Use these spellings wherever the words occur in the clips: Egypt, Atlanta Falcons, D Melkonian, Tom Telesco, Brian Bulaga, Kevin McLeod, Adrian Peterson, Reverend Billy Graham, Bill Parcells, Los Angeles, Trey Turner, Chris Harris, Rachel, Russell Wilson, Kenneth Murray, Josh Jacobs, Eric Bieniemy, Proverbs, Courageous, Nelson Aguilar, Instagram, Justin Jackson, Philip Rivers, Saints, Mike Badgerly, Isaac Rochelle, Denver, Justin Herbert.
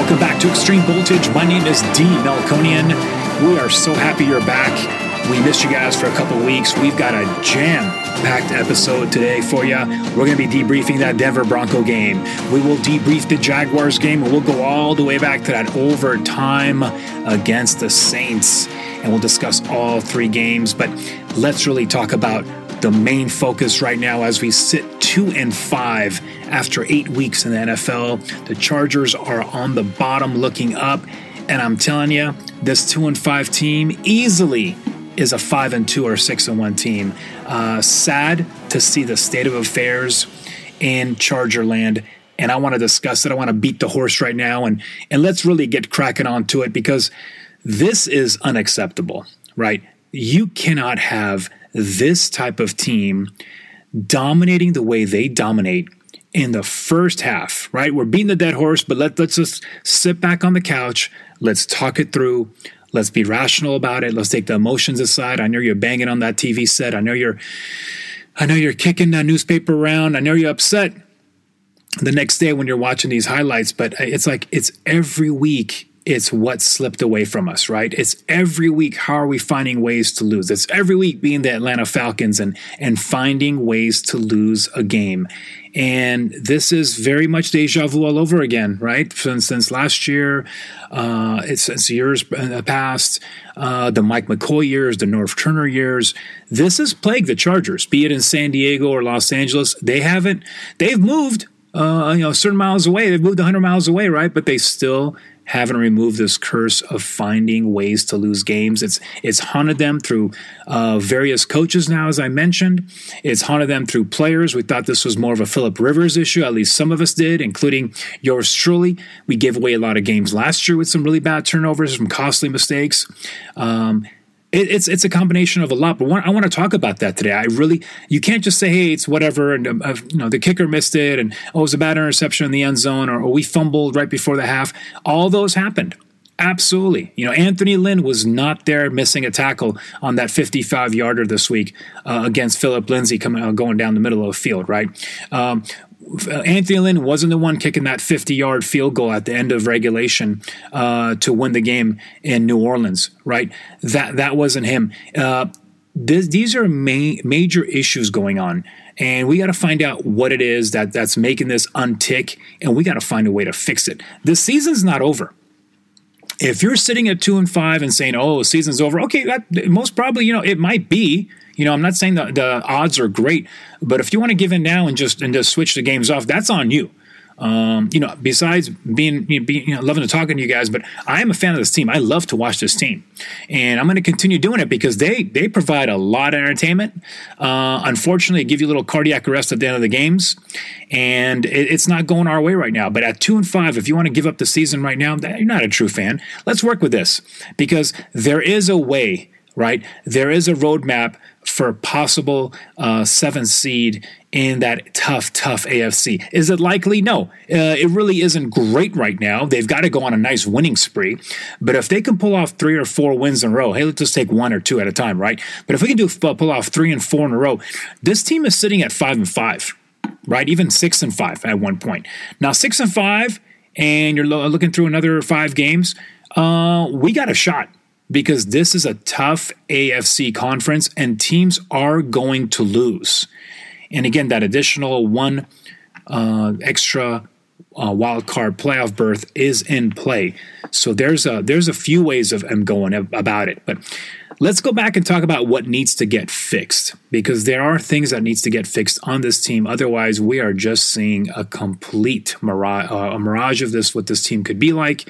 Welcome back to Extreme Voltage. My name is D Melkonian. We are so happy you're back. We missed you guys for a couple weeks. We've got a jam-packed episode today for you. We're going to be debriefing that Denver Bronco game. We will debrief the Jaguars game. We'll go all the way back to that overtime against the Saints, and we'll discuss all three games. But let's really talk about the main focus right now as we sit 2-5 after 8 weeks in the NFL. The Chargers are on the bottom looking up, and I'm telling you, this 2-5 team easily is a 5-2 or 6-1 team. Sad to see the state of affairs in Chargerland, and I want to discuss it. I want to beat the horse right now, and let's really get cracking onto it, because this is unacceptable, right? You cannot have this type of team dominating the way they dominate in the first half, right? We're beating the dead horse, but let's just sit back on the couch. Let's talk it through. Let's be rational about it. Let's take the emotions aside. I know you're banging on that TV set. I know you're kicking that newspaper around. I know you're upset the next day when you're watching these highlights, but it's like, it's every week. It's what slipped away from us, right? It's every week. How are we finding ways to lose? It's every week being the Atlanta Falcons and finding ways to lose a game. And this is very much deja vu all over again, right? Since last year, it's years past, the Mike McCoy years, the Norv Turner years. This has plagued the Chargers, be it in San Diego or Los Angeles. They've moved, certain miles away. They've moved 100 miles away, right? But they still haven't removed this curse of finding ways to lose games. It's haunted them through various coaches now, as I mentioned. It's haunted them through players. We thought this was more of a Philip Rivers issue. At least some of us did, including yours truly. We gave away a lot of games last year with some really bad turnovers, some costly mistakes. It's a combination of a lot, but I want to talk about that today. You can't just say, hey, it's whatever, and the kicker missed it, and it was a bad interception in the end zone, or we fumbled right before the half. All those happened, absolutely. Anthony Lynn was not there, missing a tackle on that 55-yarder this week against Philip Lindsay going down the middle of the field, right? Anthony Lynn wasn't the one kicking that 50-yard field goal at the end of regulation to win the game in New Orleans, right? That wasn't him. These are major issues going on, and we got to find out what it is that's making this untick, and we got to find a way to fix it. The season's not over. If you're sitting at 2-5 and saying, "Oh, season's over," okay, that most probably, it might be. I'm not saying the odds are great, but if you want to give in now and just switch the games off, that's on you. Besides being loving to talking to you guys, but I am a fan of this team. I love to watch this team, and I'm going to continue doing it because they provide a lot of entertainment. Unfortunately, give you a little cardiac arrest at the end of the games, and it's not going our way right now. But at 2-5, if you want to give up the season right now, you're not a true fan. Let's work with this, because there is a way, right? There is a roadmap for possible 7th seed in that tough AFC. Is it likely? No. It really isn't great right now. They've got to go on a nice winning spree. But if they can pull off 3 or 4 wins in a row, hey, let's just take 1 or 2 at a time, right? But if we can pull off 3 and 4 in a row, this team is sitting at 5-5, right? Even 6-5 at one point. Now, 6-5, and you're looking through another 5 games, we got a shot. Because this is a tough AFC conference, and teams are going to lose. And again, that additional one extra wild card playoff berth is in play. So there's a few ways of them going about it. But let's go back and talk about what needs to get fixed, because there are things that needs to get fixed on this team. Otherwise, we are just seeing a complete mirage of this, what this team could be like.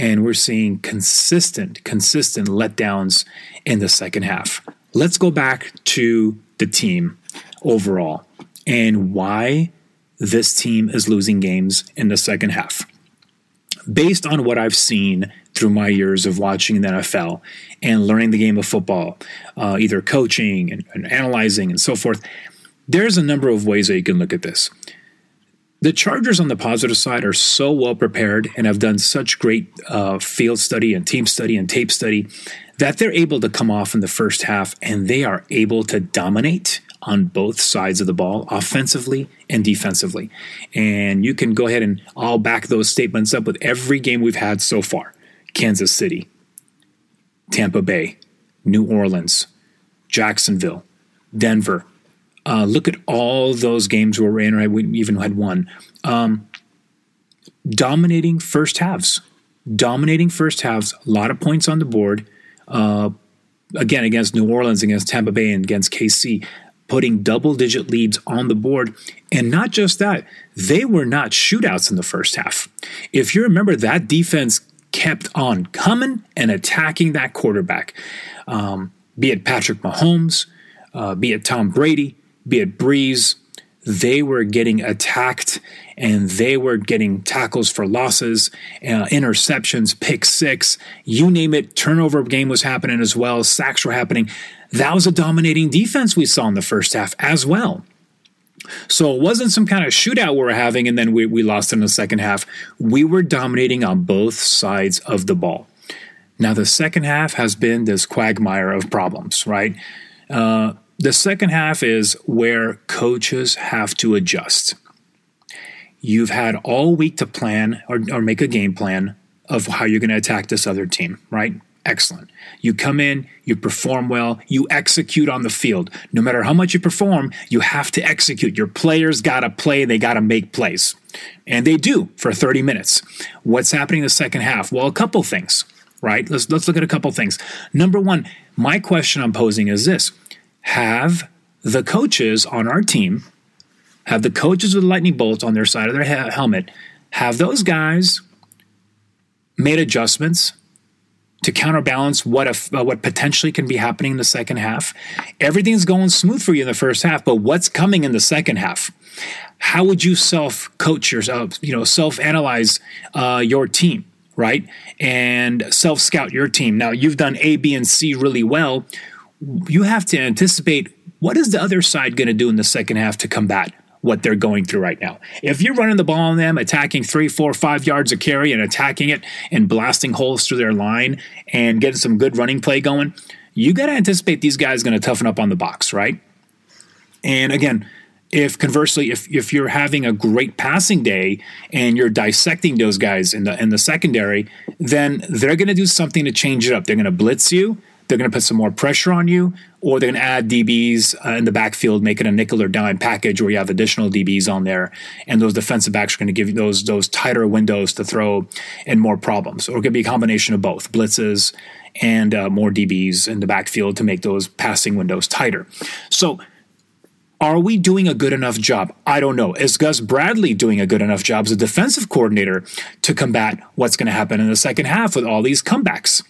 And we're seeing consistent letdowns in the second half. Let's go back to the team overall and why this team is losing games in the second half. Based on what I've seen through my years of watching the NFL and learning the game of football, either coaching and analyzing and so forth, there's a number of ways that you can look at this. The Chargers on the positive side are so well prepared and have done such great field study and team study and tape study that they're able to come off in the first half, and they are able to dominate on both sides of the ball, offensively and defensively. And you can go ahead and I'll back those statements up with every game we've had so far. Kansas City, Tampa Bay, New Orleans, Jacksonville, Denver. Look at all those games where we're in, right? We even had one. Dominating first halves. A lot of points on the board. Again, against New Orleans, against Tampa Bay, and against KC, putting double-digit leads on the board. And not just that, they were not shootouts in the first half. If you remember, that defense kept on coming and attacking that quarterback, be it Patrick Mahomes, be it Tom Brady, be it Brees. They were getting attacked and they were getting tackles for losses, interceptions, pick six, you name it. Turnover game was happening as well. Sacks were happening. That was a dominating defense we saw in the first half as well. So it wasn't some kind of shootout we were having and then we lost in the second half. We were dominating on both sides of the ball. Now the second half has been this quagmire of problems, right? The second half is where coaches have to adjust. You've had all week to plan or make a game plan of how you're going to attack this other team, right? Excellent. You come in, you perform well, you execute on the field. No matter how much you perform, you have to execute. Your players got to play. They got to make plays. And they do for 30 minutes. What's happening in the second half? Well, a couple things, right? Let's look at a couple things. Number one, my question I'm posing is this. Have the coaches on our team, have the coaches with lightning bolts on their side of their helmet, have those guys made adjustments to counterbalance what potentially can be happening in the second half? Everything's going smooth for you in the first half, but what's coming in the second half? How would you self-coach yourself, self-analyze your team, right? And self-scout your team. Now, you've done A, B, and C really well. You have to anticipate what is the other side going to do in the second half to combat what they're going through right now. If you're running the ball on them, attacking 3, 4, 5 yards of carry and attacking it and blasting holes through their line and getting some good running play going, you got to anticipate these guys going to toughen up on the box, right? And again, if you're having a great passing day and you're dissecting those guys in the secondary, then they're going to do something to change it up. They're going to blitz you. They're going to put some more pressure on you, or they're going to add DBs in the backfield, making a nickel or dime package where you have additional DBs on there. And those defensive backs are going to give you those tighter windows to throw and more problems. Or it could be a combination of both, blitzes and more DBs in the backfield to make those passing windows tighter. So are we doing a good enough job? I don't know. Is Gus Bradley doing a good enough job as a defensive coordinator to combat what's going to happen in the second half with all these comebacks?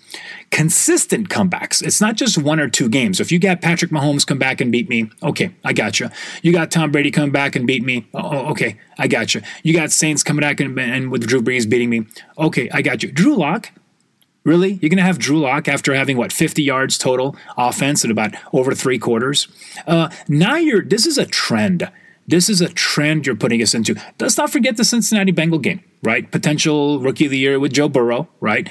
Consistent comebacks. It's not just one or two games. If you got Patrick Mahomes come back and beat me, okay, I got you. You got Tom Brady come back and beat me, oh, okay, I got you. You got Saints coming back and with Drew Brees beating me, okay, I got you. Drew Lock, really? You're going to have Drew Lock after having, 50 yards total offense in about over three quarters? This is a trend. This is a trend you're putting us into. Let's not forget the Cincinnati Bengal game, right? Potential rookie of the year with Joe Burrow, right?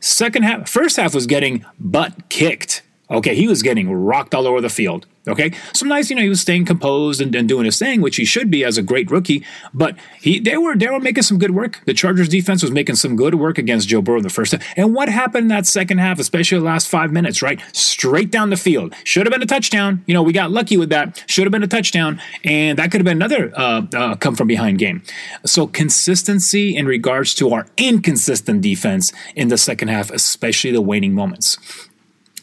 First half was getting butt kicked. Okay, he was getting rocked all over the field. Okay, so nice, he was staying composed and doing his thing, which he should be as a great rookie. But they were making some good work. The Chargers defense was making some good work against Joe Burrow in the first half. And what happened in that second half, especially the last 5 minutes, right? Straight down the field. Should have been a touchdown. We got lucky with that. Should have been a touchdown, and that could have been another come from behind game. So consistency in regards to our inconsistent defense in the second half, especially the waning moments.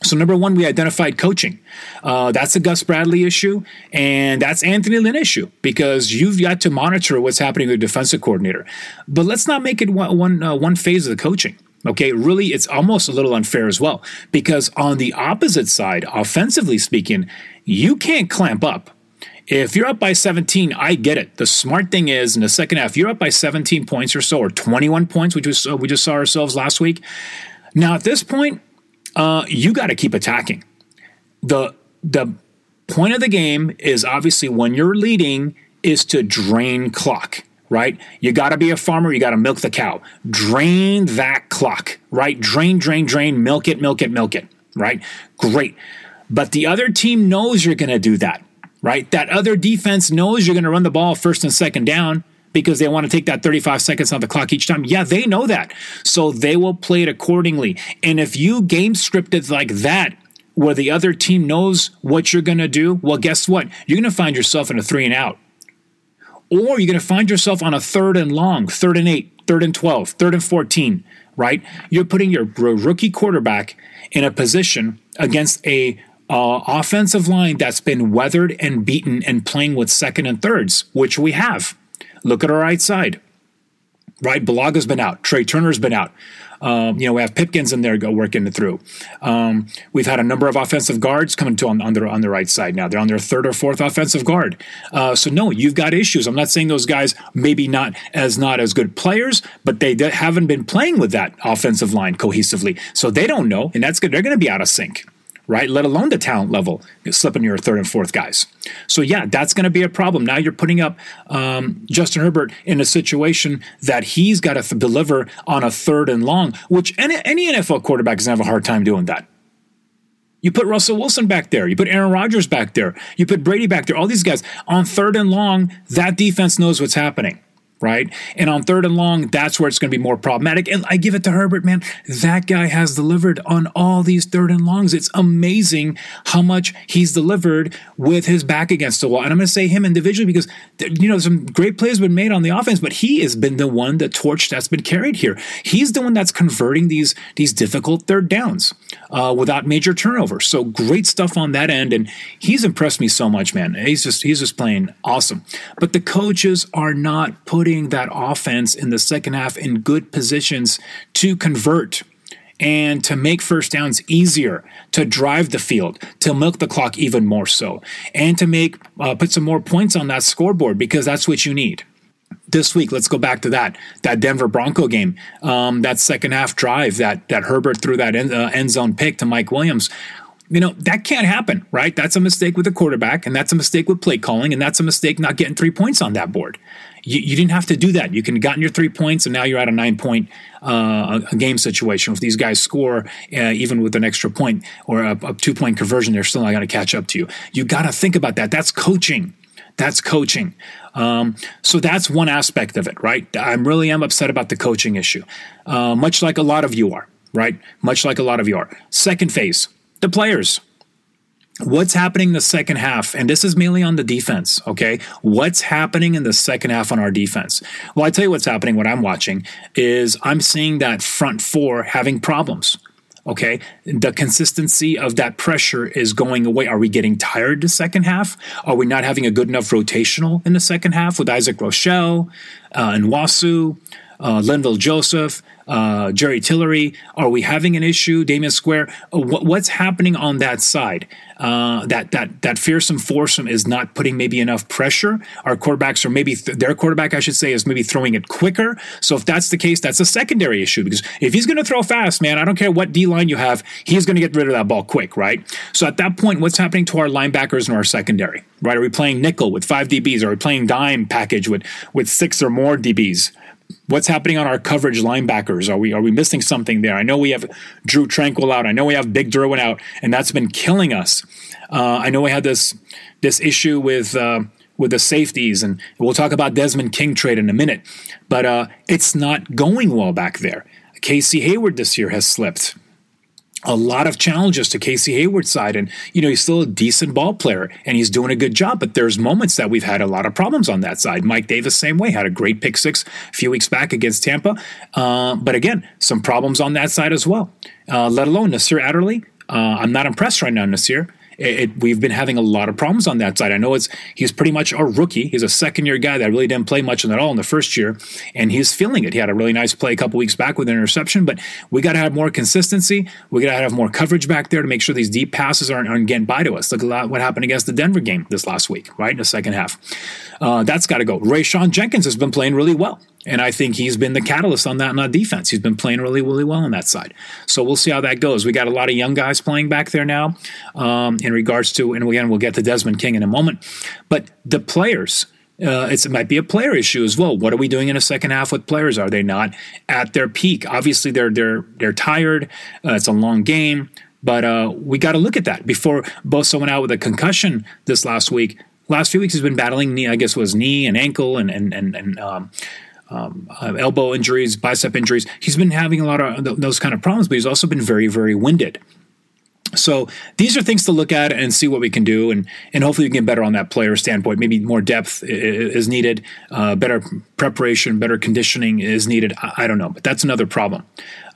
So number one, we identified coaching. That's a Gus Bradley issue, and that's Anthony Lynn issue, because you've got to monitor what's happening with the defensive coordinator. But let's not make it one phase of the coaching. Okay, really, it's almost a little unfair as well, because on the opposite side, offensively speaking, you can't clamp up. If you're up by 17, I get it. The smart thing is, in the second half, you're up by 17 points or so, or 21 points, which we just saw ourselves last week. Now, at this point, you got to keep attacking. The point of the game is obviously when you're leading is to drain clock, right? You got to be a farmer. You got to milk the cow. Drain that clock, right? Drain, milk it, right? Great. But the other team knows you're going to do that. right? That other defense knows you're going to run the ball first and second down because they want to take that 35 seconds off the clock each time. Yeah, they know that. So they will play it accordingly. And if you game script it like that, where the other team knows what you're going to do, well, guess what? You're going to find yourself in a 3-and-out. Or you're going to find yourself on a 3rd and long, 3rd and 8, 3rd and 12, 3rd and 14, right? You're putting your rookie quarterback in a position against a offensive line that's been weathered and beaten and playing with 2nd and 3rds, which we have. Look at our right side, right? Balaga's been out. Trey Turner's been out. We have Pipkins in there working it through. We've had a number of offensive guards coming to on the right side now. They're on their 3rd or 4th offensive guard. So no, you've got issues. I'm not saying those guys maybe not as good players, but they haven't been playing with that offensive line cohesively. So they don't know, and that's good. They're going to be out of sync, right? Let alone the talent level, slipping your 3rd and 4th guys. So yeah, that's going to be a problem. Now you're putting up Justin Herbert in a situation that he's got to deliver on a 3rd and long, which any NFL quarterback is going to have a hard time doing that. You put Russell Wilson back there. You put Aaron Rodgers back there. You put Brady back there. All these guys on 3rd and long, that defense knows what's happening, right? And on 3rd and long, that's where it's going to be more problematic. And I give it to Herbert, man. That guy has delivered on all these 3rd and longs. It's amazing how much he's delivered with his back against the wall. And I'm going to say him individually because, some great plays have been made on the offense, but he has been the one, the torch that's been carried here. He's the one that's converting these difficult 3rd downs without major turnovers. So great stuff on that end. And he's impressed me so much, man. He's just playing awesome. But the coaches are not putting that offense in the second half in good positions to convert and to make first downs easier, to drive the field, to milk the clock even more so, and to make put some more points on that scoreboard because that's what you need. This week, let's go back to that Denver Bronco game, that second half drive that Herbert threw that end zone pick to Mike Williams. That can't happen, right? That's a mistake with the quarterback, and that's a mistake with play calling, and that's a mistake not getting 3 points on that board. You didn't have to do that. You could have gotten your 3 points, and now you're at a 9-point game situation. If these guys score, even with an extra point or a 2-point conversion, they're still not going to catch up to you. You got to think about that. That's coaching. That's coaching. So that's one aspect of it, right? I really am upset about the coaching issue, much like a lot of you are, right? Much like a lot of you are. Second phase. The players. What's happening in the second half? And this is mainly on the defense, okay? What's happening in the second half on our defense? Well, I tell you what's happening, what I'm watching, is I'm seeing that front four having problems, okay? The consistency of that pressure is going away. Are we getting tired the second half? Are we not having a good enough rotational in the second half with Isaac Rochelle and Nwasu? Linville Joseph, Jerry Tillery. Are we having an issue? Damian Square. What's happening on that side? That fearsome foursome is not putting maybe enough pressure. Our quarterbacks are maybe their quarterback, I should say, is maybe throwing it quicker. So if that's the case, that's a secondary issue because if he's going to throw fast, man, I don't care what D line you have, he's going to get rid of that ball quick, right? So at that point, what's happening to our linebackers and our secondary, right? Are we playing nickel with 5 DBs? Are we playing dime package with 6 or more DBs? What's happening on our coverage linebackers? Are we missing something there? I know we have Drew Tranquil out. I know we have Big Derwin out, and that's been killing us. I know we had this issue with the safeties, and we'll talk about Desmond King trade in a minute. But it's not going well back there. Casey Hayward this year has slipped. A lot of challenges to Casey Hayward's side. And, he's still a decent ball player and he's doing a good job, but there's moments that we've had a lot of problems on that side. Mike Davis, same way, had a great pick six a few weeks back against Tampa. But again, some problems on that side as well, let alone Nasir Adderley. I'm not impressed right now, Nasir. We've been having a lot of problems on that side. I know he's pretty much a rookie. He's a second-year guy that really didn't play much at all in the first year, and he's feeling it. He had a really nice play a couple weeks back with an interception, but we got to have more consistency. We got to have more coverage back there to make sure these deep passes aren't getting by to us. Look at what happened against the Denver game this last week, right, in the second half. That's got to go. Rayshon Jenkins has been playing really well, and I think he's been the catalyst on that defense. He's been playing really, really well on that side. So we'll see how that goes. We got a lot of young guys playing back there now in regards to, and again, we'll get to Desmond King in a moment. But the players, it might be a player issue as well. What are we doing in a second half with players? Are they not at their peak? Obviously, they're tired. It's a long game. But we got to look at that before both someone out with a concussion this last week last few weeks has been battling knee, I guess it was knee and ankle and elbow injuries, bicep injuries. He's been having a lot of those kind of problems, but he's also been very, very winded. So these are things to look at and see what we can do, and hopefully we can get better on that player standpoint. Maybe more depth is needed, better preparation, better conditioning is needed. I don't know, but that's another problem.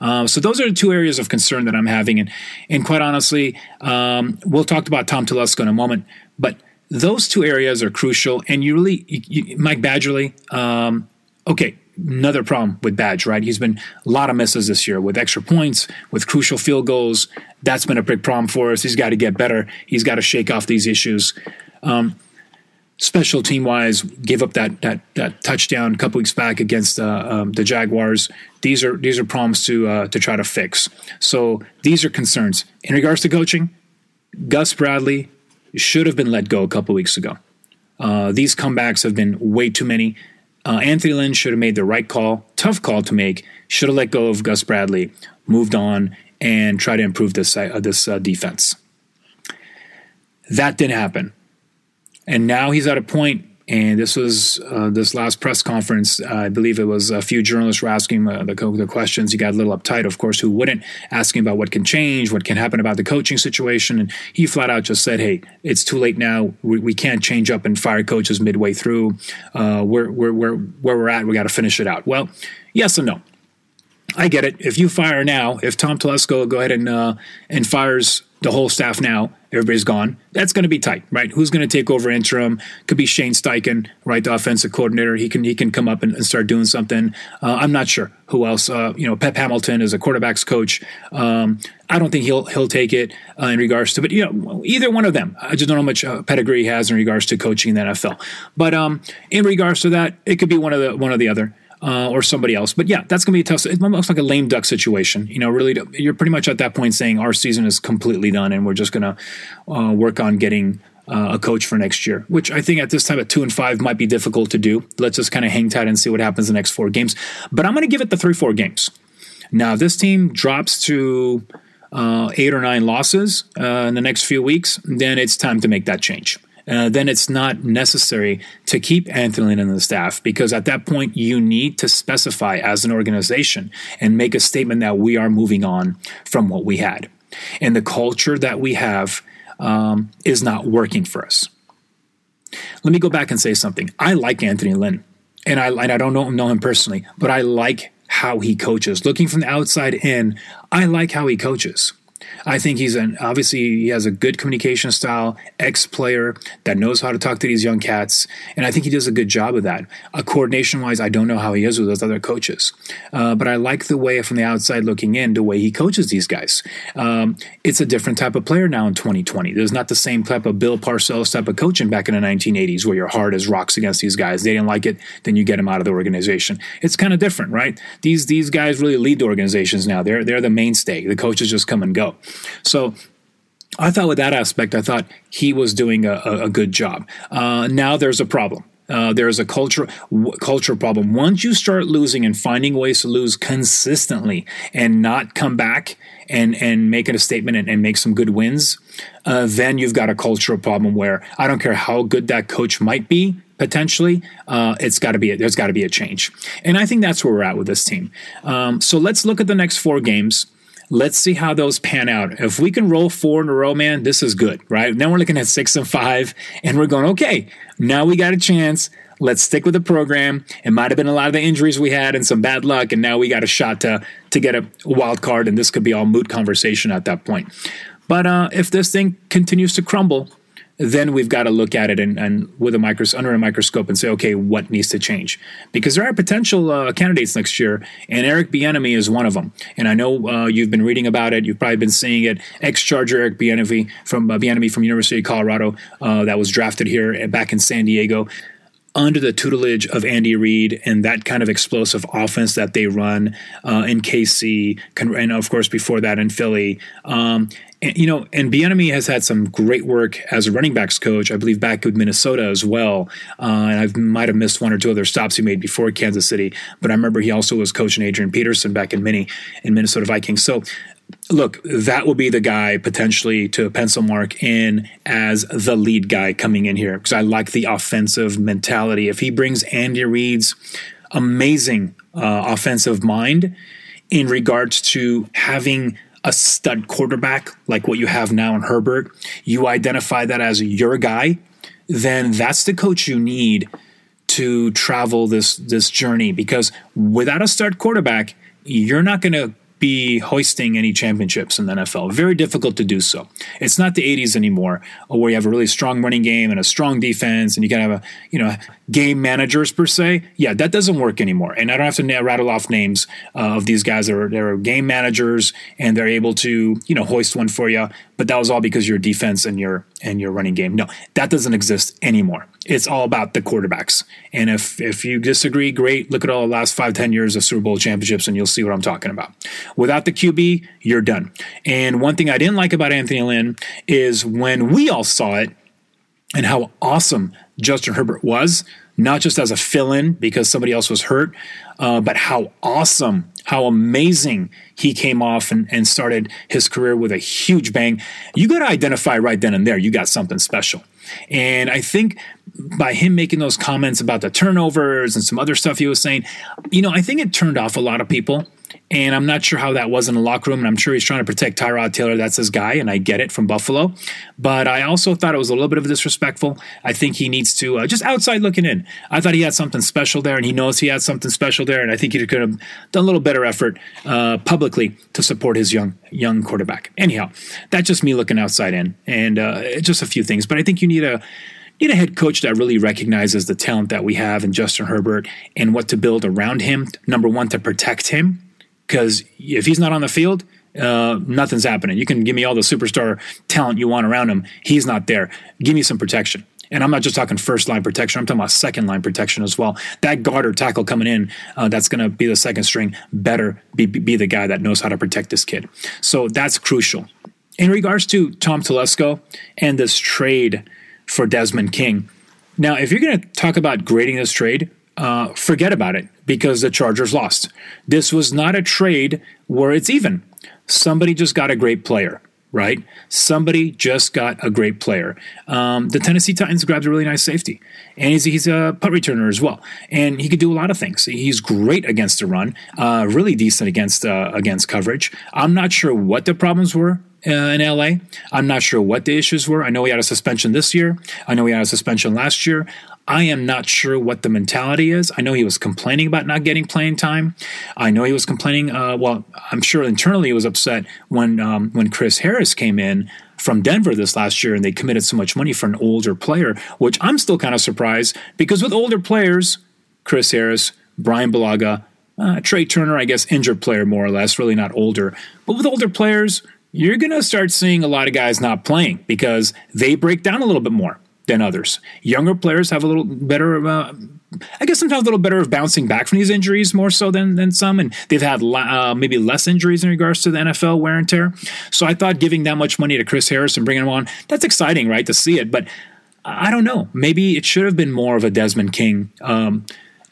So those are the two areas of concern that I'm having. And quite honestly, we'll talk about Tom Telesco in a moment, but those two areas are crucial. And you really, Mike Badgerly, okay. Another problem with Badge, right? He's been a lot of misses this year with extra points, with crucial field goals. That's been a big problem for us. He's got to get better. He's got to shake off these issues. Special team wise, give up that touchdown a couple weeks back against the Jaguars. These are problems to try to fix. So these are concerns in regards to coaching. Gus Bradley should have been let go a couple weeks ago. These comebacks have been way too many. Anthony Lynn should have made the right call, tough call to make, should have let go of Gus Bradley, moved on, and tried to improve this defense. That didn't happen. And now he's at a point, and this was this last press conference, I believe it was a few journalists were asking the questions. He got a little uptight, of course, who wouldn't, asking about what can change, what can happen about the coaching situation. And he flat out just said, hey, it's too late now. We can't change up and fire coaches midway through. Where we're at, we got to finish it out. Well, yes and no. I get it. If you fire now, if Tom Telesco go ahead and fires the whole staff now, everybody's gone. That's going to be tight, right? Who's going to take over interim? Could be Shane Steichen, right? The offensive coordinator. He can come up and start doing something. I'm not sure who else. Pep Hamilton is a quarterback's coach. I don't think he'll take it in regards to. But either one of them. I just don't know how much pedigree he has in regards to coaching in the NFL. But in regards to that, it could be one or the other. Or somebody else. But yeah, that's going to be a tough. It looks like a lame duck situation. Really, you're pretty much at that point saying our season is completely done and we're just going to work on getting a coach for next year, which I think at this time at 2-5 might be difficult to do. Let's just kind of hang tight and see what happens the next 4 games. But I'm going to give it the 3-4 games. Now, if this team drops to 8 or 9 losses in the next few weeks, then it's time to make that change. Then it's not necessary to keep Anthony Lynn and the staff, because at that point you need to specify as an organization and make a statement that we are moving on from what we had. And the culture that we have is not working for us. Let me go back and say something. I like Anthony Lynn, and I don't know him personally, but I like how he coaches. Looking from the outside in, I like how he coaches. I think he has a good communication style, ex-player that knows how to talk to these young cats. And I think he does a good job of that. Coordination-wise, I don't know how he is with those other coaches. But I like the way from the outside looking in, the way he coaches these guys. It's a different type of player now in 2020. There's not the same type of Bill Parcells type of coaching back in the 1980s where you're hard as rocks against these guys. They didn't like it, then you get them out of the organization. It's kind of different, right? These guys really lead the organizations now. They're the mainstay. The coaches just come and go. So I thought with that aspect, I thought he was doing a good job. Now there's a problem. There's a culture problem. Once you start losing and finding ways to lose consistently and not come back and make it a statement and make some good wins, then you've got a cultural problem where I don't care how good that coach might be. Potentially, there's got to be a change. And I think that's where we're at with this team. So let's look at the next 4 games. Let's see how those pan out. If we can roll 4 in a row, man, this is good, right? Now we're looking at 6-5, and we're going, okay, now we got a chance. Let's stick with the program. It might have been a lot of the injuries we had and some bad luck, and now we got a shot to get a wild card, and this could be all moot conversation at that point. But if this thing continues to crumble, then we've got to look at it and with under a microscope and say, okay, what needs to change? Because there are potential candidates next year, and Eric Bieniemy is one of them. And I know you've been reading about it. You've probably been seeing it. Ex-Charger Eric Bieniemy from University of Colorado that was drafted here back in San Diego under the tutelage of Andy Reid and that kind of explosive offense that they run in KC and, of course, before that in Philly. And Bieniemy has had some great work as a running backs coach, I believe back with Minnesota as well. And I might have missed one or two other stops he made before Kansas City, but I remember he also was coaching Adrian Peterson back in Minnesota Vikings. So look, that will be the guy potentially to pencil mark in as the lead guy coming in here, because I like the offensive mentality. If he brings Andy Reid's amazing offensive mind in regards to having a stud quarterback like what you have now in Herbert, you identify that as your guy, then that's the coach you need to travel this journey, because without a stud quarterback, you're not going to be hoisting any championships in the NFL. Very difficult to do so. It's not the 80s anymore, where you have a really strong running game and a strong defense and you can have game managers per se. Yeah, that doesn't work anymore. And I don't have to rattle off names of these guys that are game managers and they're able to, hoist one for you. But that was all because your defense and your running game. No, that doesn't exist anymore. It's all about the quarterbacks. And if you disagree, great. Look at all the last 5-10 years of Super Bowl championships and you'll see what I'm talking about. Without the QB, you're done. And one thing I didn't like about Anthony Lynn is when we all saw it and how awesome Justin Herbert was, not just as a fill-in because somebody else was hurt, but how awesome, how amazing he came off and started his career with a huge bang. You got to identify right then and there, you got something special. And I think by him making those comments about the turnovers and some other stuff he was saying, I think it turned off a lot of people. And I'm not sure how that was in the locker room. And I'm sure he's trying to protect Tyrod Taylor. That's his guy. And I get it from Buffalo. But I also thought it was a little bit of disrespectful. I think he needs to just outside looking in. I thought he had something special there. And he knows he had something special there. And I think he could have done a little better effort publicly to support his young quarterback. Anyhow, that's just me looking outside in. And just a few things. But I think you need a head coach that really recognizes the talent that we have in Justin Herbert and what to build around him. Number one, to protect him. Because if he's not on the field, nothing's happening. You can give me all the superstar talent you want around him. He's not there. Give me some protection. And I'm not just talking first-line protection. I'm talking about second-line protection as well. That guard or tackle coming in, that's going to be the second string, better be the guy that knows how to protect this kid. So that's crucial. In regards to Tom Telesco and this trade for Desmond King, now, if you're going to talk about grading this trade, forget about it, because the Chargers lost. This was not a trade where it's even. Somebody just got a great player, right? Somebody just got a great player. The Tennessee Titans grabbed a really nice safety, and he's a punt returner as well, and he could do a lot of things. He's great against the run, really decent against coverage. I'm not sure what the problems were in LA. I'm not sure what the issues were. I know he had a suspension this year. I know he had a suspension last year. I am not sure what the mentality is. I know he was complaining about not getting playing time. I know he was complaining. I'm sure internally he was upset when Chris Harris came in from Denver this last year and they committed so much money for an older player, which I'm still kind of surprised, because with older players, Chris Harris, Brian Bulaga, Trey Turner, I guess injured player more or less, really not older. But with older players, you're going to start seeing a lot of guys not playing because they break down a little bit more than others. Younger players have a little better, I guess sometimes a little better of bouncing back from these injuries more so than some, and they've had maybe less injuries in regards to the NFL wear and tear. So I thought giving that much money to Chris Harris and bringing him on, that's exciting, right, to see it, but I don't know. Maybe it should have been more of a Desmond King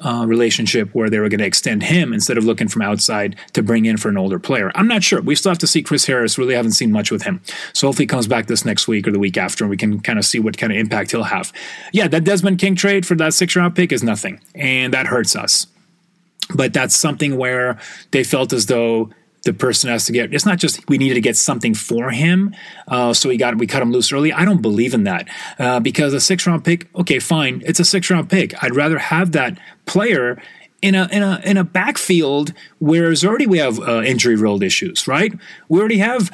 relationship where they were going to extend him instead of looking from outside to bring in for an older player. I'm not sure. We still have to see Chris Harris. Really haven't seen much with him. So hopefully he comes back this next week or the week after, and we can kind of see what kind of impact he'll have. Yeah, that Desmond King trade for that 6th round pick is nothing, and that hurts us. But that's something where they felt as though the person has to get, it's not just we needed to get something for him, so we cut him loose early. I don't believe in that, because a 6th round pick, okay, fine, it's a 6th round pick. I'd rather have that player in a backfield where already we have injury riddled issues, right? We already have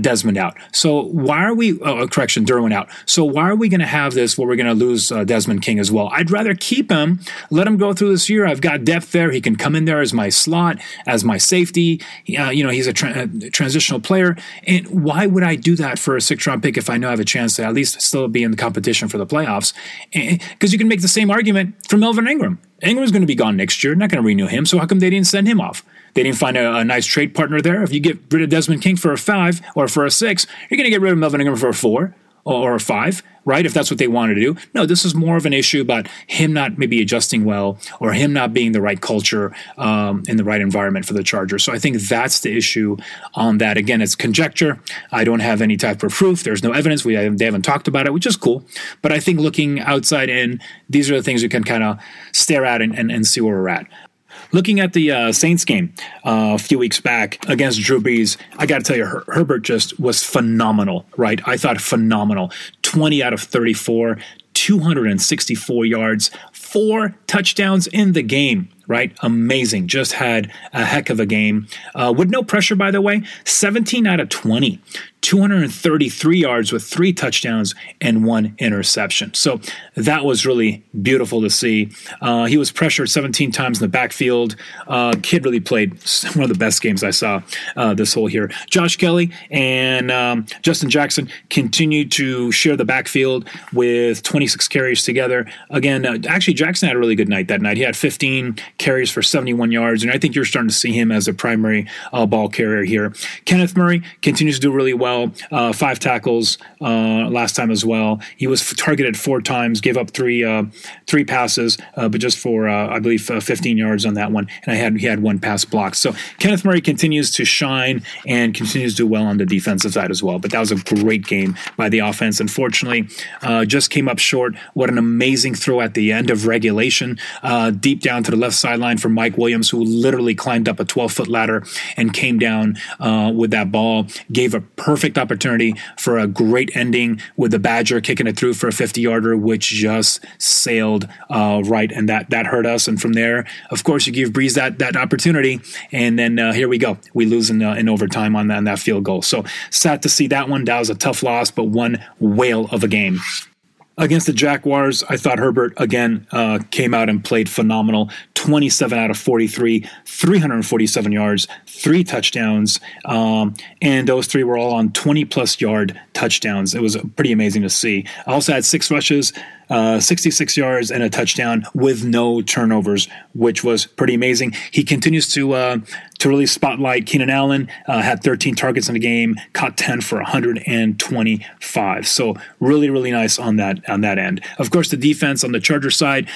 Desmond out. So why are we, Derwin out. So why are we going to have this where we're going to lose Desmond King as well? I'd rather keep him, let him go through this year. I've got depth there. He can come in there as my slot, as my safety. He's a transitional player. And why would I do that for a 6th round pick if I know I have a chance to at least still be in the competition for the playoffs? Because you can make the same argument for Melvin Ingram. Ingram's going to be gone next year. Not going to renew him. So how come they didn't send him off? They didn't find a nice trade partner there. If you get rid of Desmond King for a 5 or for a 6, you're going to get rid of Melvin Ingram for a 4. or a 5, right? If that's what they wanted to do. No, this is more of an issue about him not maybe adjusting well or him not being the right culture in the right environment for the Chargers. So I think that's the issue on that. Again, it's conjecture. I don't have any type of proof. There's no evidence. They haven't talked about it, which is cool. But I think looking outside in, these are the things you can kind of stare at and see where we're at. Looking at the Saints game a few weeks back against Drew Brees, I got to tell you, Herbert just was phenomenal, right? I thought phenomenal. 20 out of 34, 264 yards, 4 touchdowns in the game, right? Amazing. Just had a heck of a game. With no pressure, by the way, 17 out of 20, 233 yards with 3 touchdowns and 1 interception. So that was really beautiful to see. He was pressured 17 times in the backfield. Kid really played one of the best games I saw this whole year. Josh Kelly and Justin Jackson continued to share the backfield with 26 carries together. Again, actually Jackson had a really good night that night. He had 15 carries for 71 yards, and I think you're starting to see him as a primary ball carrier here. Kenneth Murray continues to do really well. 5 tackles last time as well. He was targeted 4 times, gave up three passes, but just for I believe 15 yards on that one. And he had 1 pass blocked. So Kenneth Murray continues to shine and continues to do well on the defensive side as well. But that was a great game by the offense. Unfortunately, just came up short. What an amazing throw at the end of regulation, deep down to the left sideline for Mike Williams, who literally climbed up a 12-foot ladder and came down with that ball. Gave a perfect opportunity for a great ending with the Badger kicking it through for a 50-yarder, which just sailed right, and that hurt us. And from there, of course, you give Brees that opportunity, and then here we go. We lose in overtime on that field goal. So sad to see that one. That was a tough loss, but one whale of a game. Against the Jaguars, I thought Herbert, again, came out and played phenomenal. 27 out of 43, 347 yards, 3 touchdowns, and those 3 were all on 20-plus yard touchdowns. It was pretty amazing to see. I also had 6 rushes, 66 yards, and a touchdown with no turnovers, which was pretty amazing. He continues to really spotlight Keenan Allen, had 13 targets in the game, caught 10 for 125. So really, really nice on that end. Of course, the defense on the Charger side,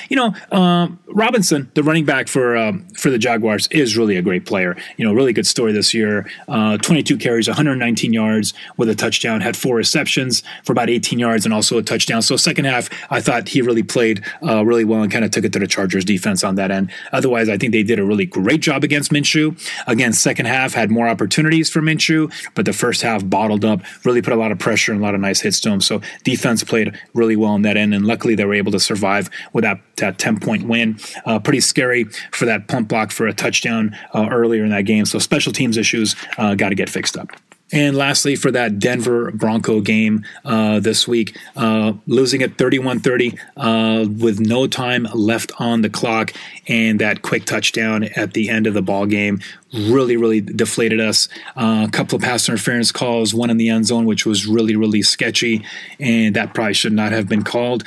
Robinson, the running back for the Jaguars, is really a great player. Really good story this year. 22 carries, 119 yards with a touchdown, had 4 receptions for about 18 yards and also a touchdown. So second half, I thought he really played really well and kind of took it to the Chargers defense on that end. Otherwise, I think they did a really great job against Minshew. Again, second half had more opportunities for Minshew, but the first half bottled up, really put a lot of pressure and a lot of nice hits to him. So defense played really well on that end, and luckily they were able to survive with that 10-point win. Pretty scary for that punt block for a touchdown earlier in that game. So special teams issues got to get fixed up. And lastly, for that Denver Bronco game this week, losing at 31-30 with no time left on the clock, and that quick touchdown at the end of the ball game really, really deflated us. A couple of pass interference calls, one in the end zone, which was really, really sketchy, and that probably should not have been called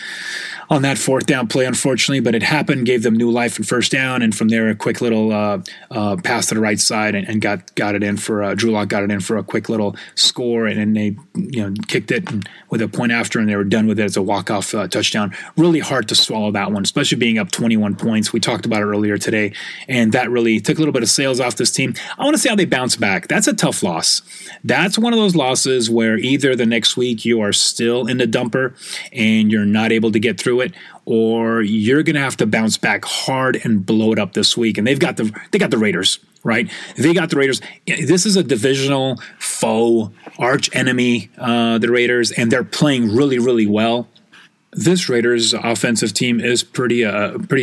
on that 4th down play, unfortunately, but it happened, gave them new life and first down, and from there, a quick little pass to the right side, and got it in for Drew Lock got it in for a quick little score, and then they kicked it with a point after, and they were done with it as a walk-off touchdown. Really hard to swallow that one, especially being up 21 points. We talked about it earlier today, and that really took a little bit of sales off this team. I want to see how they bounce back. That's a tough loss. That's one of those losses where either the next week you are still in the dumper and you're not able to get through it, or you're going to have to bounce back hard and blow it up this week. And they got the Raiders, right? They got the Raiders. This is a divisional foe, arch enemy, the Raiders, and they're playing really, really well. This Raiders offensive team is pretty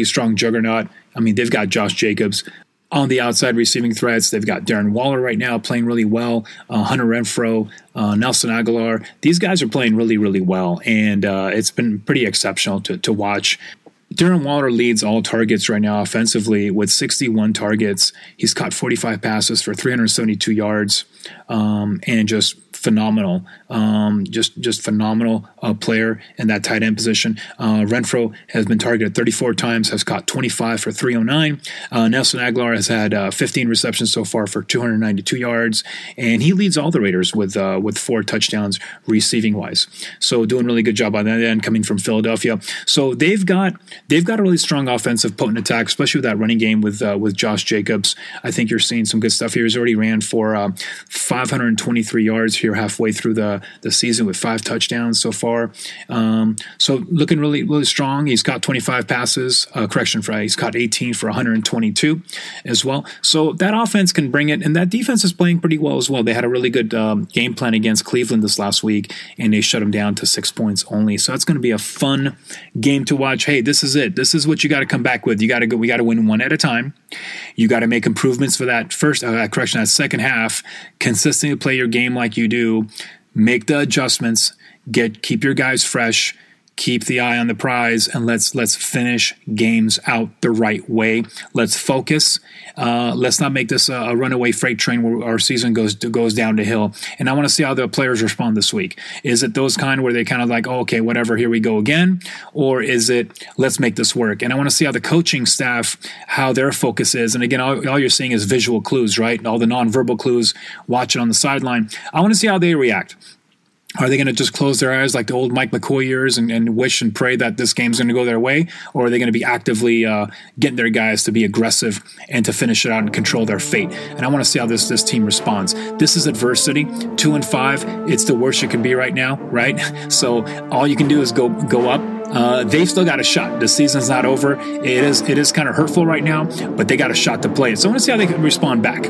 strong juggernaut. I mean, they've got Josh Jacobs on the outside receiving threats. They've got Darren Waller right now playing really well, Hunter Renfrow, Nelson Aguilar. These guys are playing really, really well, and it's been pretty exceptional to watch. Darren Waller leads all targets right now offensively with 61 targets. He's caught 45 passes for 372 yards, and just phenomenal. Just phenomenal player in that tight end position. Renfro has been targeted 34 times, has caught 25 for 309. Nelson Aguilar has had 15 receptions so far for 292 yards, and he leads all the Raiders with 4 touchdowns receiving wise. So doing a really good job on that end, coming from Philadelphia. So they've got a really strong offensive potent attack, especially with that running game with Josh Jacobs. I think you're seeing some good stuff here. He's already ran for 523 yards here halfway through the season with 5 touchdowns so far. So looking really, really strong. He's caught 25 passes. He's caught 18 for 122 as well. So that offense can bring it, and that defense is playing pretty well as well. They had a really good game plan against Cleveland this last week, and they shut them down to 6 points only. So that's going to be a fun game to watch. Hey, this is it. This is what you got to come back with. You got to go. We got to win one at a time. You got to make improvements for that that second half. Consistently play your game like you do. Make the adjustments. Keep your guys fresh. Keep the eye on the prize, and let's finish games out the right way. Let's focus. Let's not make this a runaway freight train where our season goes down the hill. And I want to see how the players respond this week. Is it those kind where they kind of like, oh, okay, whatever, here we go again? Or is it, let's make this work? And I want to see how the coaching staff, how their focus is. And again, all you're seeing is visual clues, right? All the nonverbal clues, watching on the sideline. I want to see how they react. Are they going to just close their eyes like the old Mike McCoy years and wish and pray that this game's going to go their way? Or are they going to be actively getting their guys to be aggressive and to finish it out and control their fate? And I want to see how this team responds. This is adversity. 2-5. It's the worst you can be right now, right? So all you can do is go up. They've still got a shot. The season's not over. It is kind of hurtful right now, but they got a shot to play it. So I want to see how they can respond back.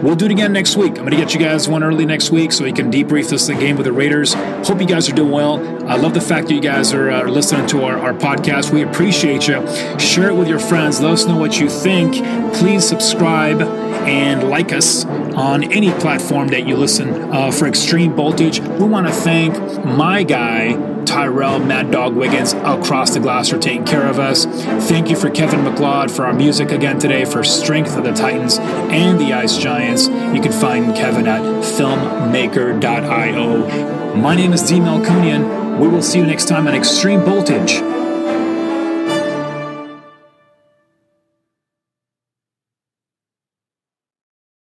We'll do it again next week. I'm going to get you guys one early next week so you can debrief this game with the Raiders. Hope you guys are doing well. I love the fact that you guys are listening to our podcast. We appreciate you. Share it with your friends. Let us know what you think. Please subscribe and like us on any platform that you listen for Extreme Voltage. We want to thank my guy, Tyrell Mad Dog Wiggins, across the glass for taking care of us. Thank you for Kevin McLeod for our music again today, for Strength of the Titans and the Ice Giants. You can find Kevin at filmmaker.io. My name is D Melkonian. We will see you next time on Extreme Voltage.